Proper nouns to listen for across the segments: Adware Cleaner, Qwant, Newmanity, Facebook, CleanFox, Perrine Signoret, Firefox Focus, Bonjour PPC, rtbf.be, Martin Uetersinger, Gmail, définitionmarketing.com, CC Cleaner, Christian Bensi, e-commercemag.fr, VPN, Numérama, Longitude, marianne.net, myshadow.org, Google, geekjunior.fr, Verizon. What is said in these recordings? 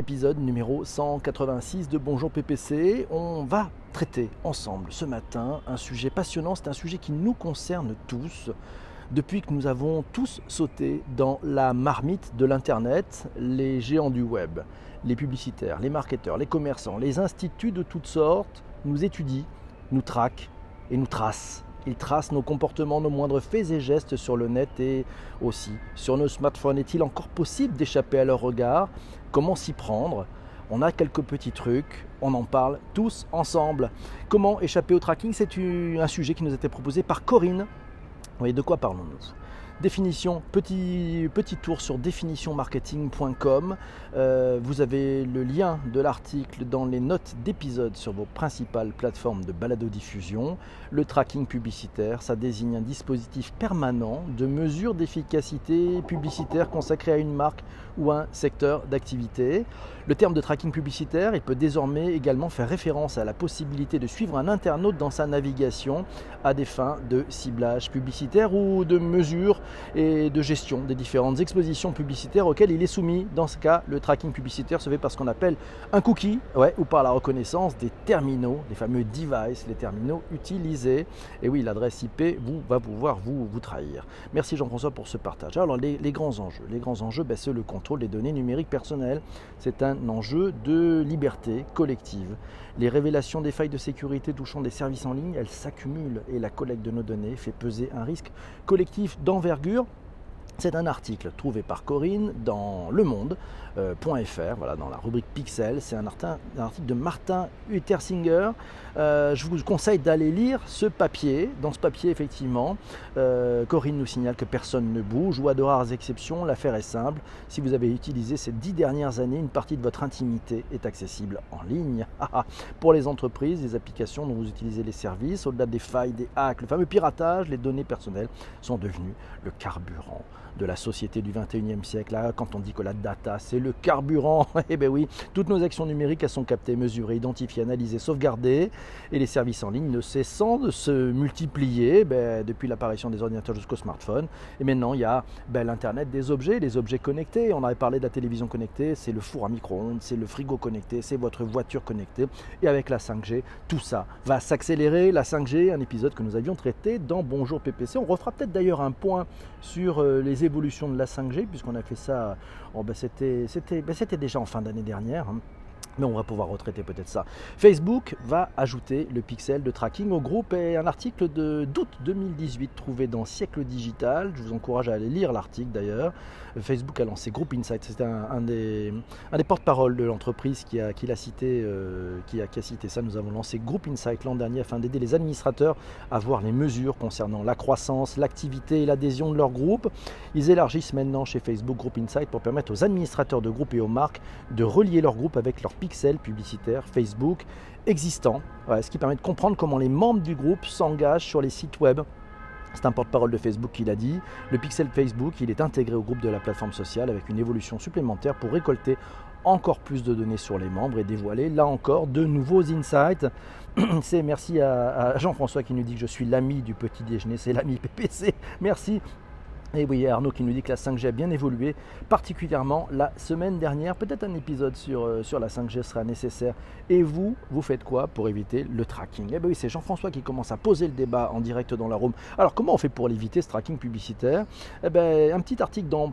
épisode numéro 186 de Bonjour PPC. On va traiter ensemble ce matin un sujet passionnant, c'est un sujet qui nous concerne tous. Depuis que nous avons tous sauté dans la marmite de l'internet, les géants du web, les publicitaires, les marketeurs, les commerçants, les instituts de toutes sortes nous étudient, nous traquent et nous tracent. Ils tracent nos comportements, nos moindres faits et gestes sur le net et aussi sur nos smartphones. Est-il encore possible d'échapper à leur regard? Comment s'y prendre? On a quelques petits trucs, on en parle tous ensemble. Comment échapper au tracking? C'est un sujet qui nous était proposé par Corinne. Vous voyez de quoi parlons-nous? Définition, petit tour sur définitionmarketing.com. Vous avez le lien de l'article dans les notes d'épisode sur vos principales plateformes de balado-diffusion. Le tracking publicitaire, ça désigne un dispositif permanent de mesure d'efficacité publicitaire consacré à une marque ou un secteur d'activité. Le terme de tracking publicitaire, il peut désormais également faire référence à la possibilité de suivre un internaute dans sa navigation à des fins de ciblage publicitaire ou de mesure et de gestion des différentes expositions publicitaires auxquelles il est soumis. Dans ce cas, le tracking publicitaire se fait par ce qu'on appelle un cookie, ou par la reconnaissance des terminaux, les fameux devices, les terminaux utilisés. Et oui, l'adresse IP va pouvoir vous trahir. Merci Jean-François pour ce partage. Alors les grands enjeux, c'est le contrôle des données numériques personnelles. C'est un enjeu de liberté collective. Les révélations des failles de sécurité touchant des services en ligne, elles s'accumulent et la collecte de nos données fait peser un risque collectif d'envergure. C'est un article trouvé par Corinne dans lemonde.fr, dans la rubrique Pixel. C'est un article de Martin Uetersinger. Je vous conseille d'aller lire ce papier. Dans ce papier, effectivement, Corinne nous signale que personne ne bouge ou à de rares exceptions. L'affaire est simple. Si vous avez utilisé ces 10 dernières années, une partie de votre intimité est accessible en ligne. Pour les entreprises, les applications dont vous utilisez les services, au-delà des failles, des hacks, le fameux piratage, les données personnelles sont devenues le carburant de la société du 21e siècle. Là, quand on dit que la data, c'est le carburant, eh bien oui, toutes nos actions numériques, elles sont captées, mesurées, identifiées, analysées, sauvegardées. Et les services en ligne ne cessant de se multiplier depuis l'apparition des ordinateurs jusqu'aux smartphones. Et maintenant, il y a l'Internet des objets, les objets connectés. On avait parlé de la télévision connectée, c'est le four à micro-ondes, c'est le frigo connecté, c'est votre voiture connectée. Et avec la 5G, tout ça va s'accélérer. La 5G, un épisode que nous avions traité dans Bonjour PPC. On refera peut-être d'ailleurs un point sur les évolutions de la 5G, puisqu'on a fait ça, c'était déjà en fin d'année dernière, mais on va pouvoir retraiter peut-être ça. Facebook va ajouter le pixel de tracking au groupe, et un article d'août 2018 trouvé dans Siècle Digital, je vous encourage à aller lire l'article d'ailleurs. Facebook a lancé Group Insight, c'était un des porte-parole de l'entreprise qui a cité ça. Nous avons lancé Group Insight l'an dernier afin d'aider les administrateurs à voir les mesures concernant la croissance, l'activité et l'adhésion de leur groupe. Ils élargissent maintenant chez Facebook Group Insight pour permettre aux administrateurs de groupes et aux marques de relier leur groupe avec leur pixels publicitaires Facebook existants, ce qui permet de comprendre comment les membres du groupe s'engagent sur les sites web. C'est un porte-parole de Facebook qui l'a dit. Le pixel Facebook, il est intégré au groupe de la plateforme sociale avec une évolution supplémentaire pour récolter encore plus de données sur les membres et dévoiler là encore de nouveaux insights. C'est merci à Jean-François qui nous dit que je suis l'ami du petit déjeuner, c'est l'ami PPC. Merci. Et oui, Arnaud qui nous dit que la 5G a bien évolué, particulièrement la semaine dernière. Peut-être un épisode sur la 5G sera nécessaire. Et vous faites quoi pour éviter le tracking? Eh bien oui, c'est Jean-François qui commence à poser le débat en direct dans la room. Alors, comment on fait pour l'éviter, ce tracking publicitaire? Eh bien, un petit article dans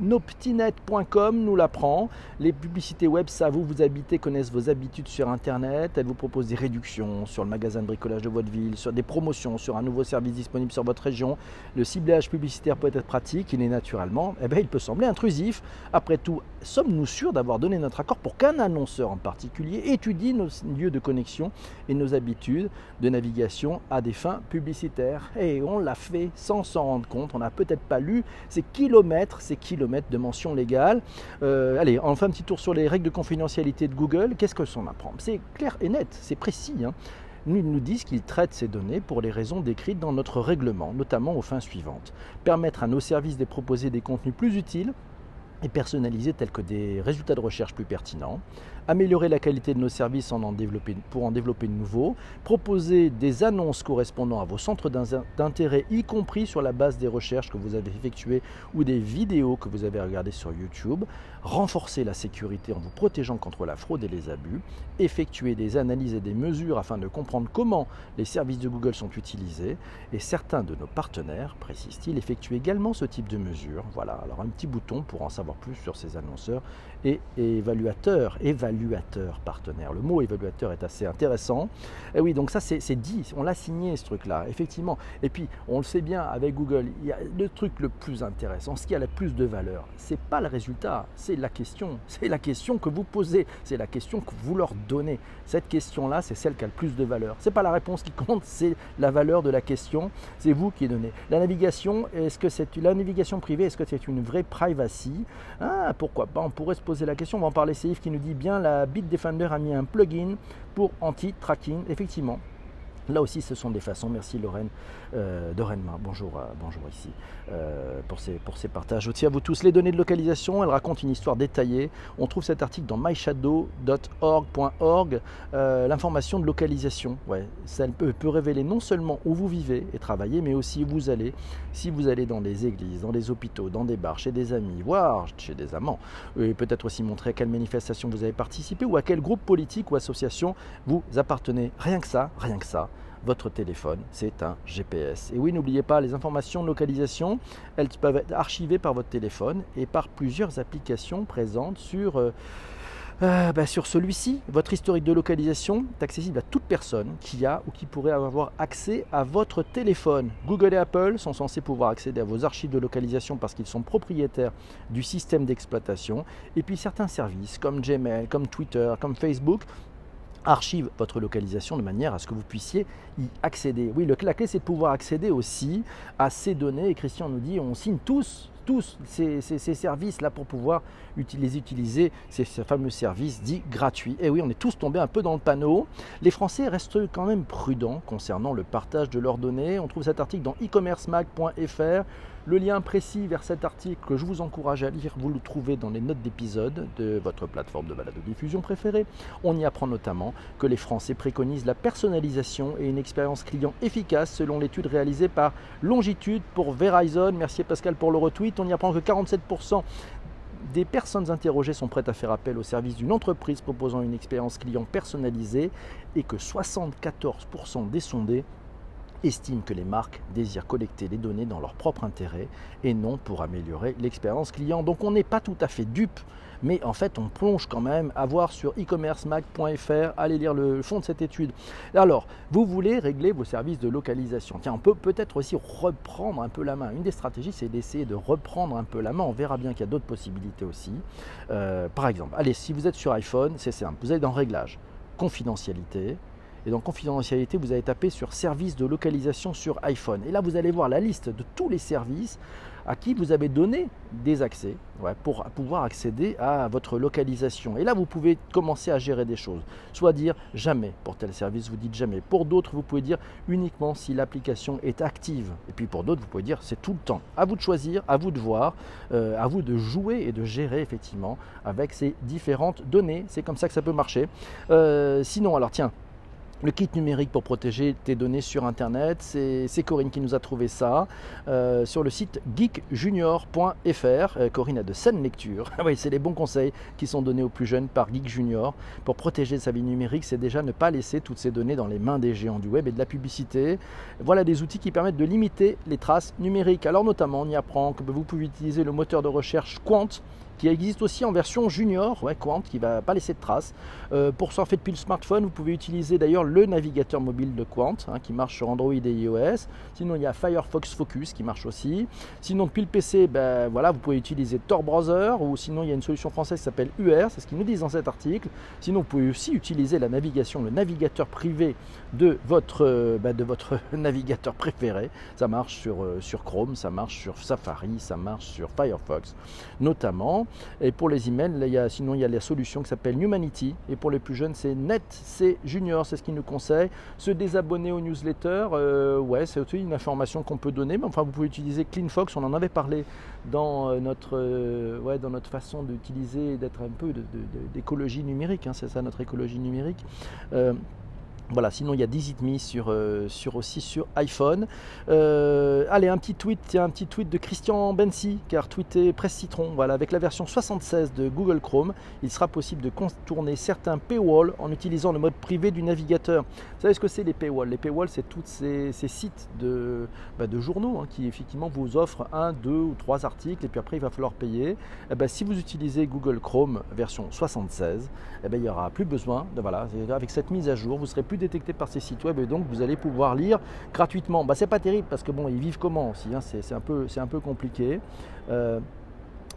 noptinet.com nous l'apprend. Les publicités web savent où vous habitez, connaissent vos habitudes sur internet. Elles vous proposent des réductions sur le magasin de bricolage de votre ville, sur des promotions, sur un nouveau service disponible sur votre région. Le ciblage publicitaire peut être pratique, il est naturellement, il peut sembler intrusif. Après tout, sommes-nous sûrs d'avoir donné notre accord pour qu'un annonceur en particulier étudie nos lieux de connexion et nos habitudes de navigation à des fins publicitaires? Et on l'a fait sans s'en rendre compte, on n'a peut-être pas lu ces kilomètres de mention légale. Allez, on fait un petit tour sur les règles de confidentialité de Google. Qu'est-ce que s'en apprend? C'est clair et net, c'est précis. Ils nous disent qu'ils traitent ces données pour les raisons décrites dans notre règlement, notamment aux fins suivantes. Permettre à nos services de proposer des contenus plus utiles, et personnaliser tels que des résultats de recherche plus pertinents, améliorer la qualité de nos services pour en développer de nouveaux, proposer des annonces correspondant à vos centres d'intérêt, y compris sur la base des recherches que vous avez effectuées ou des vidéos que vous avez regardées sur YouTube, renforcer la sécurité en vous protégeant contre la fraude et les abus, effectuer des analyses et des mesures afin de comprendre comment les services de Google sont utilisés, et certains de nos partenaires, précise-t-il, effectuent également ce type de mesures. Voilà, alors un petit bouton pour en savoir plus sur ces annonceurs et évaluateurs partenaires. Le mot évaluateur est assez intéressant. Et oui, donc ça c'est dit, on l'a signé ce truc-là, effectivement. Et puis on le sait bien avec Google, il y a le truc le plus intéressant, ce qui a la plus de valeur, c'est pas le résultat, c'est la question que vous posez, c'est la question que vous leur donnez. Cette question-là, c'est celle qui a le plus de valeur. C'est pas la réponse qui compte, c'est la valeur de la question, c'est vous qui donnez. La navigation, est-ce que c'est la navigation privée, est-ce que c'est une vraie privacy? Ah, pourquoi pas, on pourrait se poser la question. On va en parler. C'est Yves qui nous dit bien, la Bitdefender a mis un plugin pour anti-tracking, effectivement. Là aussi, ce sont des façons. Merci Lorraine de Rennes-Main. Bonjour ici pour ces partages. Aussi à vous tous les données de localisation. Elle raconte une histoire détaillée. On trouve cet article dans myshadow.org. L'information de localisation, ouais, ça peut révéler non seulement où vous vivez et travaillez, mais aussi où vous allez. Si vous allez dans des églises, dans des hôpitaux, dans des bars, chez des amis, voire chez des amants, et peut-être aussi montrer à quelle manifestation vous avez participé ou à quel groupe politique ou association vous appartenez. Rien que ça, rien que ça. Votre téléphone, c'est un GPS. Et oui, n'oubliez pas, les informations de localisation, elles peuvent être archivées par votre téléphone et par plusieurs applications présentes sur celui-ci. Votre historique de localisation est accessible à toute personne qui a ou qui pourrait avoir accès à votre téléphone. Google et Apple sont censés pouvoir accéder à vos archives de localisation parce qu'ils sont propriétaires du système d'exploitation. Et puis certains services comme Gmail, comme Twitter, comme Facebook, archive votre localisation de manière à ce que vous puissiez y accéder. Oui, la clé, c'est de pouvoir accéder aussi à ces données. Et Christian nous dit, on signe tous ces services-là pour pouvoir les utiliser, ces fameux services dits gratuits. Et oui, on est tous tombés un peu dans le panneau. Les Français restent quand même prudents concernant le partage de leurs données. On trouve cet article dans e-commercemag.fr. Le lien précis vers cet article que je vous encourage à lire, vous le trouvez dans les notes d'épisode de votre plateforme de balado-diffusion préférée. On y apprend notamment que les Français préconisent la personnalisation et une expérience client efficace selon l'étude réalisée par Longitude pour Verizon. Merci Pascal pour le retweet. On y apprend que 47% des personnes interrogées sont prêtes à faire appel au service d'une entreprise proposant une expérience client personnalisée et que 74% des sondés estiment que les marques désirent collecter les données dans leur propre intérêt et non pour améliorer l'expérience client. Donc on n'est pas tout à fait dupe, mais en fait on plonge quand même à voir sur e-commercemag.fr, allez lire le fond de cette étude. Alors, vous voulez régler vos services de localisation. Tiens, on peut peut-être aussi reprendre un peu la main. Une des stratégies, c'est d'essayer de reprendre un peu la main. On verra bien qu'il y a d'autres possibilités aussi. Par exemple, allez, si vous êtes sur iPhone, c'est simple. Vous allez dans Réglages, Confidentialité. Et dans Confidentialité, vous allez taper sur Services de localisation sur iPhone. Et là, vous allez voir la liste de tous les services à qui vous avez donné des accès pour pouvoir accéder à votre localisation. Et là, vous pouvez commencer à gérer des choses. Soit dire jamais pour tel service, vous dites jamais. Pour d'autres, vous pouvez dire uniquement si l'application est active. Et puis pour d'autres, vous pouvez dire c'est tout le temps. À vous de choisir, à vous de voir, à vous de jouer et de gérer effectivement avec ces différentes données. C'est comme ça que ça peut marcher. Sinon, alors tiens, le kit numérique pour protéger tes données sur Internet, c'est Corinne qui nous a trouvé ça sur le site geekjunior.fr. Corinne a de saines lectures. Oui, c'est les bons conseils qui sont donnés aux plus jeunes par Geek Junior. Pour protéger sa vie numérique, c'est déjà ne pas laisser toutes ces données dans les mains des géants du web et de la publicité. Voilà des outils qui permettent de limiter les traces numériques. Alors notamment, on y apprend que vous pouvez utiliser le moteur de recherche Qwant, qui existe aussi en version junior, Qwant, qui ne va pas laisser de traces. Pour surfer depuis le smartphone, vous pouvez utiliser d'ailleurs le navigateur mobile de Qwant, qui marche sur Android et iOS. Sinon, il y a Firefox Focus qui marche aussi. Sinon, depuis le PC, vous pouvez utiliser Tor Browser, ou sinon, il y a une solution française qui s'appelle UR, c'est ce qu'ils nous disent dans cet article. Sinon, vous pouvez aussi utiliser la navigation, le navigateur privé de votre navigateur préféré. Ça marche sur Chrome, ça marche sur Safari, ça marche sur Firefox, notamment. Et pour les emails, sinon il y a la solution qui s'appelle Newmanity. Et pour les plus jeunes, c'est Net, c'est Junior, c'est ce qu'ils nous conseillent. Se désabonner aux newsletters, ouais, c'est aussi une information qu'on peut donner. Mais enfin, vous pouvez utiliser CleanFox, on en avait parlé dans notre, ouais, dans notre façon d'utiliser, d'être un peu d'écologie numérique, hein, c'est ça notre écologie numérique. Voilà, sinon il y a 10 itmi aussi sur iPhone. Allez, un petit tweet, tiens, un petit tweet de Christian Bensi qui a retweeté Presse Citron. Voilà, avec la version 76 de Google Chrome, il sera possible de contourner certains paywalls en utilisant le mode privé du navigateur. Vous savez ce que c'est les paywalls? Les paywalls, c'est tous ces sites de journaux, hein, qui effectivement vous offrent 1, 2 ou 3 articles et puis après il va falloir payer. Eh ben, si vous utilisez Google Chrome version 76, eh ben, il n'y aura plus besoin. Voilà, avec cette mise à jour, vous serez plus détecté par ces sites web et donc vous allez pouvoir lire gratuitement. Bah, c'est pas terrible parce que bon, ils vivent comment aussi, hein, c'est un peu compliqué.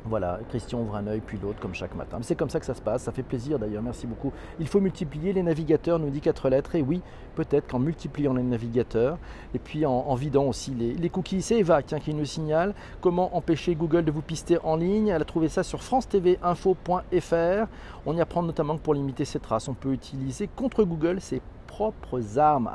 Voilà, Christian ouvre un œil puis l'autre comme chaque matin. C'est comme ça que ça se passe, ça fait plaisir d'ailleurs, merci beaucoup. Il faut multiplier les navigateurs, nous dit 4 lettres. Et oui, peut-être qu'en multipliant les navigateurs et puis en vidant aussi les cookies. C'est Eva, tiens, qui nous signale comment empêcher Google de vous pister en ligne. Elle a trouvé ça sur francetvinfo.fr. On y apprend notamment que pour limiter ces traces, on peut utiliser contre Google, c'est propres armes.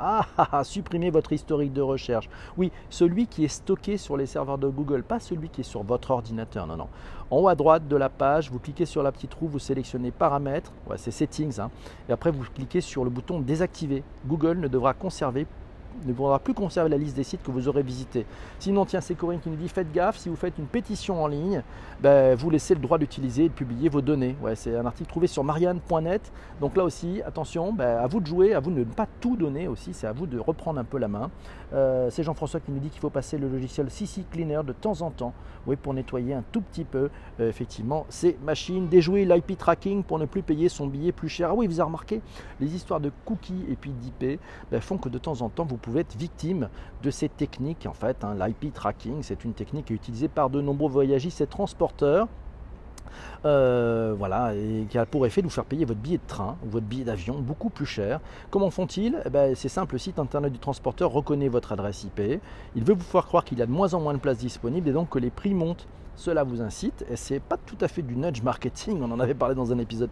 Supprimer votre historique de recherche. Oui, celui qui est stocké sur les serveurs de Google, pas celui qui est sur votre ordinateur. Non, non. En haut à droite de la page, vous cliquez sur la petite roue, vous sélectionnez Paramètres, ouais, c'est Settings, hein, et après vous cliquez sur le bouton Désactiver. Google ne pourra plus conserver la liste des sites que vous aurez visités. Sinon, tiens, c'est Corinne qui nous dit, faites gaffe, si vous faites une pétition en ligne, ben, vous laissez le droit d'utiliser et de publier vos données. Ouais, c'est un article trouvé sur marianne.net. Donc là aussi, attention, ben, à vous de jouer, à vous de ne pas tout donner aussi, c'est à vous de reprendre un peu la main. C'est Jean-François qui nous dit qu'il faut passer le logiciel CC Cleaner de temps en temps, oui, pour nettoyer un tout petit peu, effectivement, ces machines. Déjouer l'IP tracking pour ne plus payer son billet plus cher. Ah oui, vous avez remarqué, les histoires de cookies et puis d'IP, ben, font que de temps en temps, vous pouvez être victime de ces techniques en fait, hein. L'IP tracking, c'est une technique utilisée par de nombreux voyagistes et transporteurs. Voilà, et qui a pour effet de vous faire payer votre billet de train ou votre billet d'avion beaucoup plus cher. Comment font-ils? Eh ben, c'est simple, le site internet du transporteur reconnaît votre adresse IP, il veut vous faire croire qu'il y a de moins en moins de places disponibles et donc que les prix montent. Cela vous incite, et c'est pas tout à fait du nudge marketing, on en avait parlé dans un épisode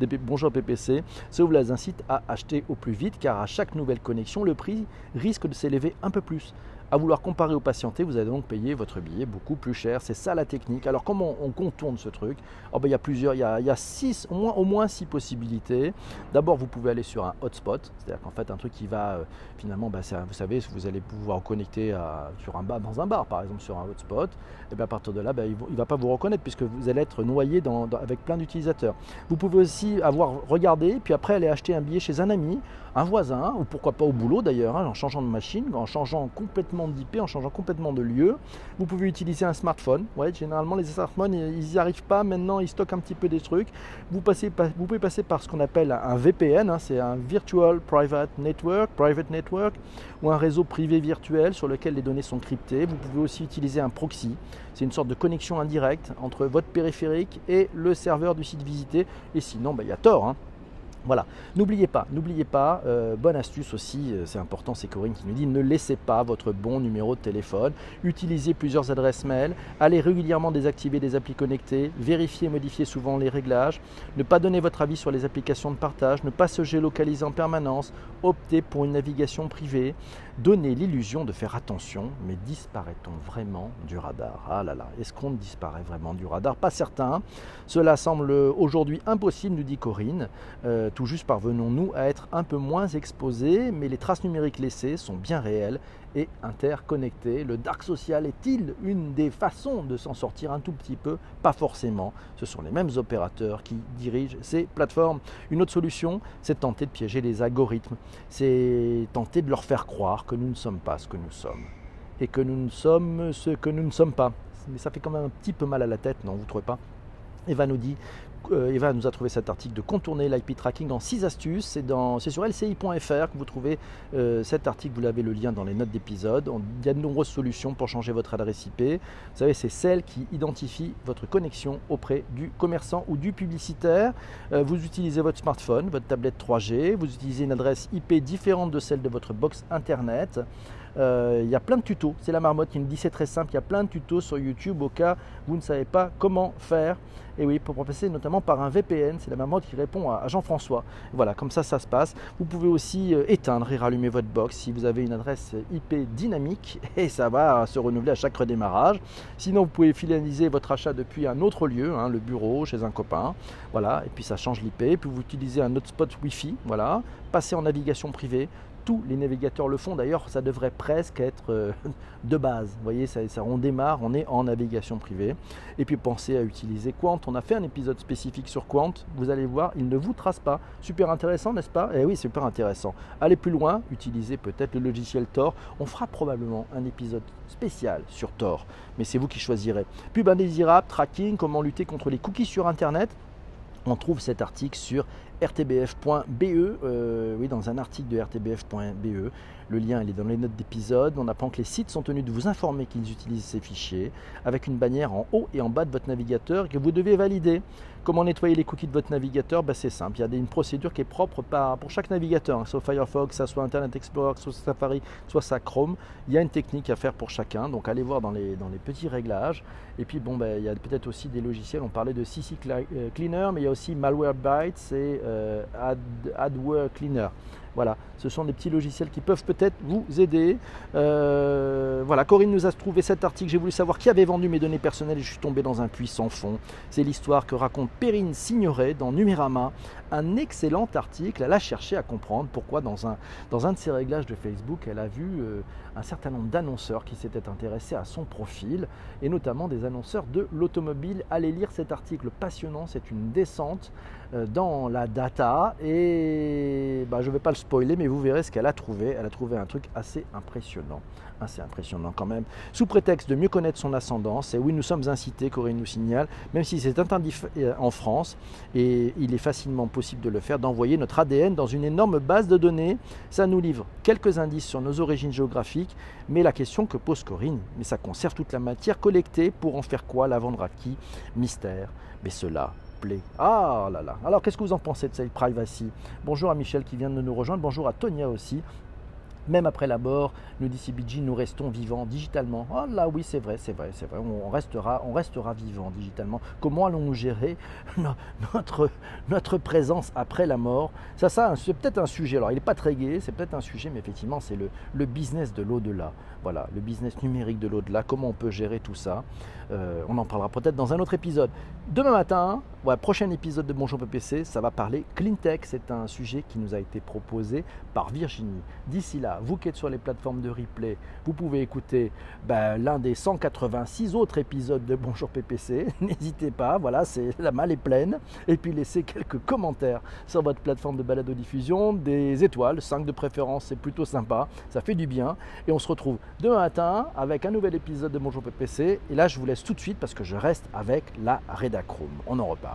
de Bonjour PPC, ça vous les incite à acheter au plus vite car à chaque nouvelle connexion, le prix risque de s'élever un peu plus. À vouloir comparer ou patienter, vous allez donc payer votre billet beaucoup plus cher. C'est ça la technique. Alors comment on contourne ce truc? Oh ben, il y a plusieurs, il y a 6, au moins 6 possibilités. D'abord, vous pouvez aller sur un hotspot, c'est-à-dire qu'en fait un truc qui va finalement, ben, ça, vous savez, vous allez pouvoir vous connecter sur un bar, dans un bar par exemple, sur un hotspot. Et bien à partir de là, ben, il ne va pas vous reconnaître puisque vous allez être noyé avec plein d'utilisateurs. Vous pouvez aussi avoir regardé, puis après aller acheter un billet chez un ami, un voisin, ou pourquoi pas au boulot d'ailleurs, hein, en changeant de machine, en changeant complètement d'IP, en changeant complètement de lieu. Vous pouvez utiliser un smartphone. Ouais, généralement les smartphones, ils n'y arrivent pas maintenant, ils stockent un petit peu des trucs. Vous pouvez passer par ce qu'on appelle un VPN, hein, c'est un Virtual Private Network, ou un réseau privé virtuel sur lequel les données sont cryptées. Vous pouvez aussi utiliser un proxy, c'est une sorte de connexion indirecte entre votre périphérique et le serveur du site visité. Et sinon, bah, y a Tor, hein. Voilà, n'oubliez pas, bonne astuce aussi, c'est important, c'est Corinne qui nous dit, ne laissez pas votre bon numéro de téléphone, utilisez plusieurs adresses mail, allez régulièrement désactiver des applis connectées, vérifiez et modifiez souvent les réglages, ne pas donner votre avis sur les applications de partage, ne pas se géolocaliser en permanence, optez pour une navigation privée, donnez l'illusion de faire attention, mais disparaît-on vraiment du radar? Ah là là, est-ce qu'on disparaît vraiment du radar? Pas certain, cela semble aujourd'hui impossible, nous dit Corinne. Tout juste parvenons-nous à être un peu moins exposés, mais les traces numériques laissées sont bien réelles et interconnectées. Le dark social est-il une des façons de s'en sortir un tout petit peu? Pas forcément. Ce sont les mêmes opérateurs qui dirigent ces plateformes. Une autre solution, c'est de tenter de piéger les algorithmes. C'est tenter de leur faire croire que nous ne sommes pas ce que nous sommes et que nous ne sommes ce que nous ne sommes pas. Mais ça fait quand même un petit peu mal à la tête, non, vous ne trouvez pas? Eva nous dit... Eva nous a trouvé cet article de contourner l'IP tracking en 6 astuces. C'est sur lci.fr que vous trouvez cet article. Vous avez le lien dans les notes d'épisode. Il y a de nombreuses solutions pour changer votre adresse IP. Vous savez, c'est celle qui identifie votre connexion auprès du commerçant ou du publicitaire. Vous utilisez votre smartphone, votre tablette 3G. Vous utilisez une adresse IP différente de celle de votre box internet. Il y a plein de tutos, c'est la marmotte qui me dit c'est très simple, il y a plein de tutos sur YouTube au cas où vous ne savez pas comment faire. Et oui, pour passer notamment par un VPN, c'est la marmotte qui répond à Jean-François. Voilà, comme ça, ça se passe. Vous pouvez aussi éteindre et rallumer votre box si vous avez une adresse IP dynamique et ça va se renouveler à chaque redémarrage. Sinon, vous pouvez finaliser votre achat depuis un autre lieu, hein, le bureau, chez un copain. Voilà, et puis ça change l'IP. Puis vous utilisez un hotspot Wi-Fi, voilà, passer en navigation privée. Tous les navigateurs le font, d'ailleurs ça devrait presque être de base. Vous voyez, on démarre, on est en navigation privée. Et puis pensez à utiliser Qwant, on a fait un épisode spécifique sur Qwant, vous allez voir, il ne vous trace pas. Super intéressant, n'est-ce pas? Eh oui, super intéressant. Allez plus loin, utilisez peut-être le logiciel Tor. On fera probablement un épisode spécial sur Tor, mais c'est vous qui choisirez. Pub indésirable, tracking, comment lutter contre les cookies sur Internet. On trouve cet article sur rtbf.be, oui, dans un article de rtbf.be. Le lien, il est dans les notes d'épisode. On apprend que les sites sont tenus de vous informer qu'ils utilisent ces fichiers avec une bannière en haut et en bas de votre navigateur que vous devez valider. Comment nettoyer les cookies de votre navigateur? Ben, c'est simple, il y a une procédure qui est propre pour chaque navigateur, hein, soit Firefox, soit Internet Explorer, soit Safari, soit Chrome. Il y a une technique à faire pour chacun, donc allez voir dans les petits réglages. Et puis bon, ben, il y a peut-être aussi des logiciels, on parlait de CC Cleaner, mais il y a aussi Malwarebytes et Adware Cleaner. Voilà, ce sont des petits logiciels qui peuvent peut-être vous aider. Voilà, Corinne nous a trouvé cet article. J'ai voulu savoir qui avait vendu mes données personnelles et je suis tombé dans un puits sans fond. C'est l'histoire que raconte Perrine Signoret dans Numérama. Un excellent article. Elle a cherché à comprendre pourquoi dans un de ses réglages de Facebook, elle a vu un certain nombre d'annonceurs qui s'étaient intéressés à son profil et notamment des annonceurs de l'automobile. Allez lire cet article passionnant. C'est une descente dans la data et bah, je ne vais pas le spoiler, mais vous verrez ce qu'elle a trouvé. Elle a trouvé un truc assez impressionnant quand même. Sous prétexte de mieux connaître son ascendance, et oui, nous sommes incités, Corinne nous signale, même si c'est interdit en France, et il est facilement possible de le faire, d'envoyer notre ADN dans une énorme base de données. Ça nous livre quelques indices sur nos origines géographiques, mais la question que pose Corinne, mais ça conserve toute la matière collectée, pour en faire quoi, la vendre à qui? Mystère, mais cela... Ah là là. Alors qu'est-ce que vous en pensez de cette privacy? Bonjour à Michel qui vient de nous rejoindre, bonjour à Tonia aussi. Même après la mort, nous dit CBG, nous restons vivants digitalement. Ah là oui, c'est vrai, c'est vrai, c'est vrai. On restera vivants digitalement. Comment allons-nous gérer notre présence après la mort? Ça c'est peut-être un sujet. Alors, il n'est pas très gai, c'est peut-être un sujet, mais effectivement, c'est le business de l'au-delà. Voilà, le business numérique de l'au-delà. Comment on peut gérer tout ça? On en parlera peut-être dans un autre épisode. Demain matin, ouais, prochain épisode de Bonjour PPC, ça va parler Clean Tech. C'est un sujet qui nous a été proposé par Virginie. D'ici là, vous qui êtes sur les plateformes de replay, vous pouvez écouter l'un des 186 autres épisodes de Bonjour PPC. N'hésitez pas, voilà, la malle est pleine. Et puis laissez quelques commentaires sur votre plateforme de balado-diffusion, des étoiles, 5 de préférence, c'est plutôt sympa, ça fait du bien. Et on se retrouve demain matin avec un nouvel épisode de Bonjour PPC. Et là, je vous laisse tout de suite parce que je reste avec la Redacroom. On en repart.